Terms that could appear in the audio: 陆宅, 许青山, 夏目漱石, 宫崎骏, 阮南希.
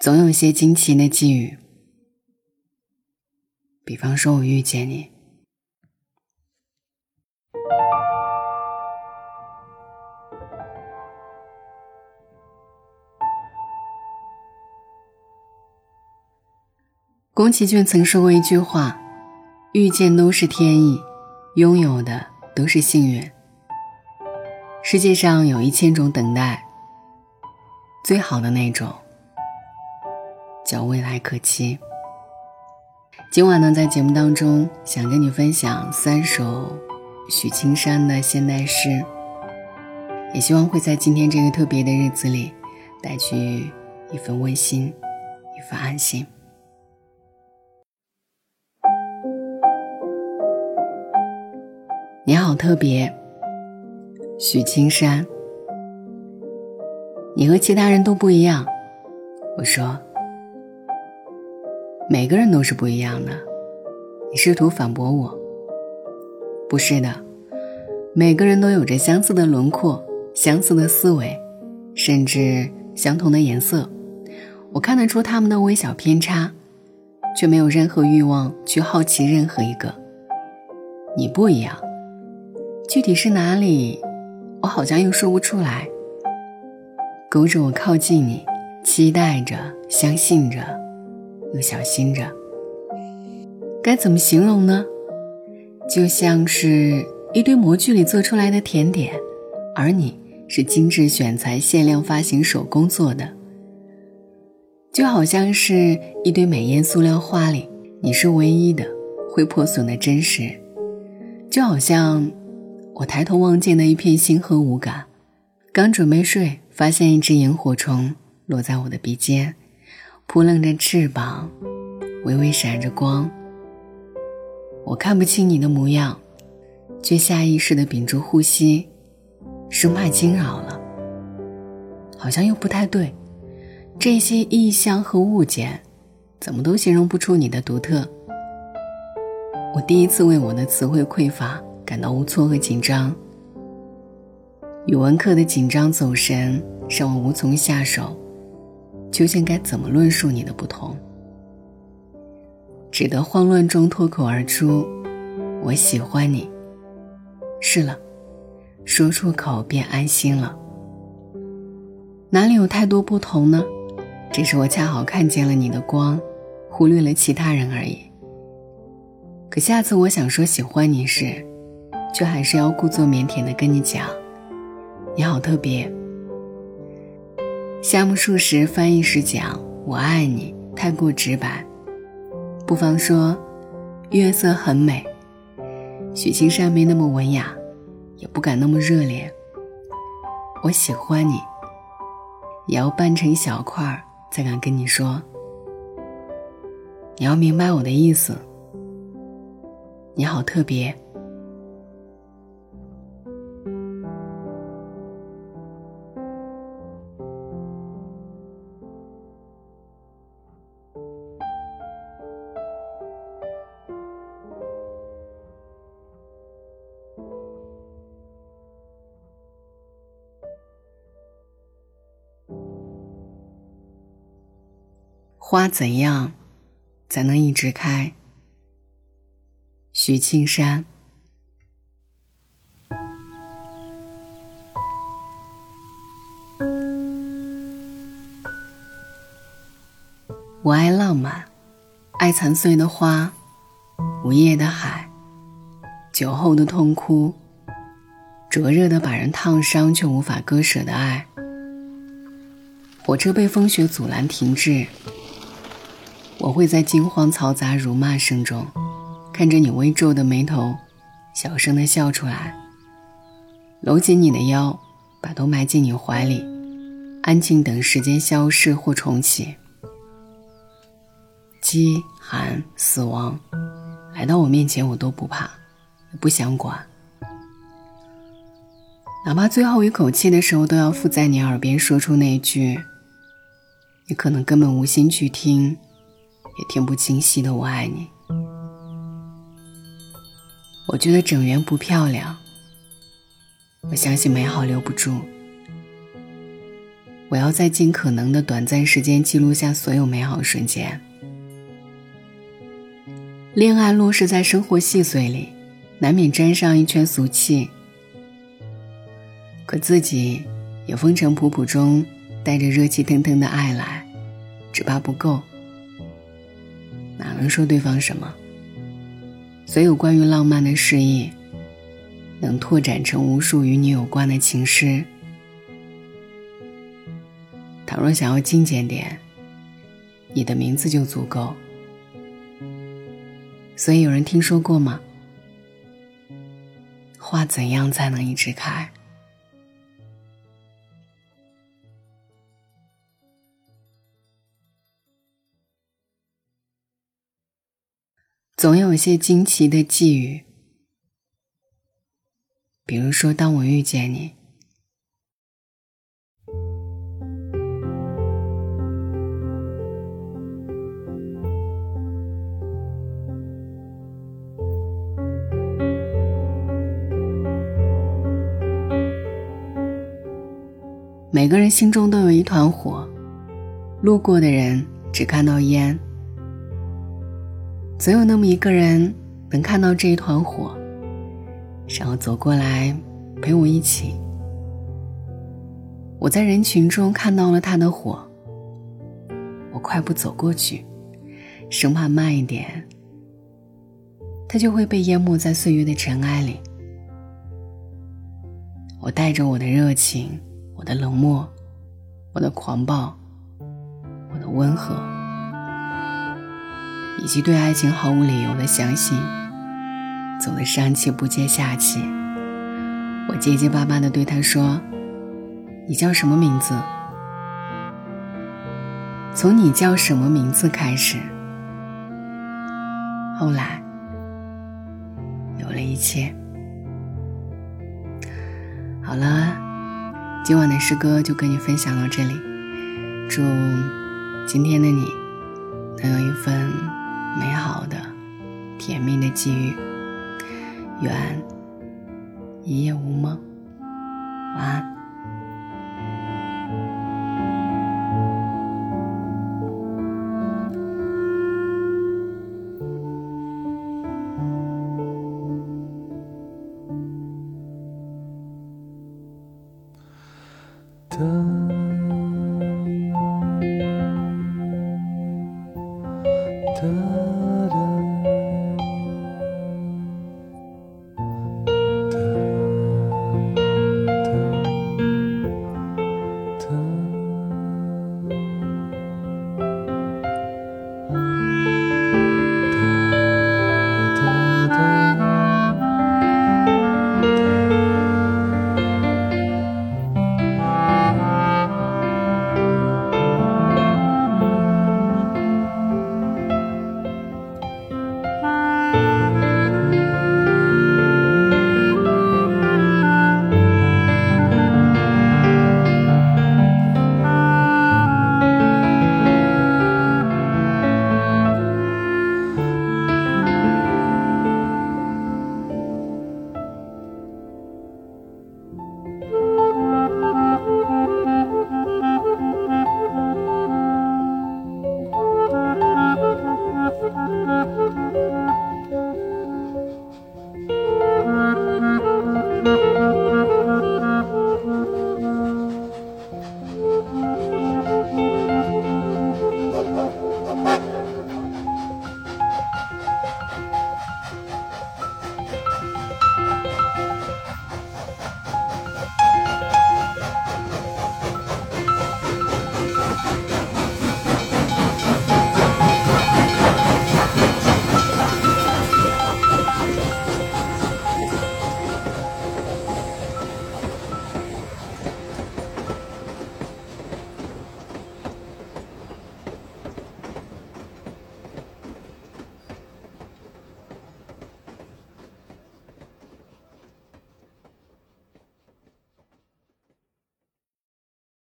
总有一些惊奇的际遇，比方说我遇见你。宫崎骏曾说过一句话，遇见都是天意，拥有的都是幸运。世界上有1000种等待，最好的那种叫未来可期。今晚呢，在节目当中想跟你分享3首许青山的现代诗，也希望会在今天这个特别的日子里带去一份温馨，一份安心。你好特别，许青山。你和其他人都不一样，我说，每个人都是不一样的。你试图反驳我，不是的，每个人都有着相似的轮廓，相似的思维，甚至相同的颜色。我看得出他们的微小偏差，却没有任何欲望去好奇任何一个。你不一样，具体是哪里，我好像又说不出来。勾着我靠近你，期待着，相信着，又小心着，该怎么形容呢？就像是一堆模具里做出来的甜点，而你是精致选材、限量发行、手工做的。就好像是一堆美艳塑料花里，你是唯一的会破损的真实。就好像我抬头望见的一片星河无感，刚准备睡，发现一只萤火虫落在我的鼻尖，扑棱着翅膀，微微闪着光。我看不清你的模样，却下意识地屏住呼吸，生怕惊扰了。好像又不太对，这些意象和物件怎么都形容不出你的独特。我第一次为我的词汇匮乏感到无措和紧张。语文课的紧张走神让我无从下手，究竟该怎么论述你的不同？只得慌乱中脱口而出，我喜欢你。是了，说出口便安心了。哪里有太多不同呢？只是我恰好看见了你的光，忽略了其他人而已。可下次我想说喜欢你时，却还是要故作腼腆地跟你讲，你好特别。夏目漱石翻译时讲我爱你太过直白，不妨说月色很美。许青山没那么文雅，也不敢那么热烈。我喜欢你也要扮成小块才敢跟你说，你要明白我的意思，你好特别。花怎样才能一直开？许青山。我爱浪漫，爱残碎的花，午夜的海，酒后的痛哭，灼热的把人烫伤却无法割舍的爱。火车被风雪阻拦停滞，我会在惊慌嘈杂辱骂声中看着你微皱的眉头，小声地笑出来，搂紧你的腰，把头埋进你怀里，安静等时间消逝或重启。饥寒死亡来到我面前，我都不怕，也不想管，哪怕最后一口气的时候都要附在你耳边说出那句你可能根本无心去听也听不清晰的我爱你。我觉得整圆不漂亮，我相信美好留不住，我要在尽可能的短暂时间记录下所有美好瞬间。恋爱落实在生活细碎里，难免沾上一圈俗气，可自己也风尘仆仆中带着热气腾腾的爱来，只怕不够，哪能说对方什么？所有关于浪漫的诗意，能拓展成无数与你有关的情诗。倘若想要精简点，你的名字就足够。所以有人听说过吗？花怎样才能一直开？总有一些惊奇的际遇，比如说当我遇见你，每个人心中都有一团火，路过的人只看到烟，总有那么一个人能看到这一团火，想要走过来陪我一起。我在人群中看到了他的火，我快步走过去，生怕慢一点他就会被淹没在岁月的尘埃里。我带着我的热情，我的冷漠，我的狂暴，我的温和，以及对爱情毫无理由的相信，走得上气不接下气。我结结巴巴地对他说：“你叫什么名字？”从你叫什么名字开始，后来有了一切。好了，今晚的诗歌就跟你分享到这里，祝今天的你能有一份美好的甜蜜的际遇，愿一夜无梦，晚安。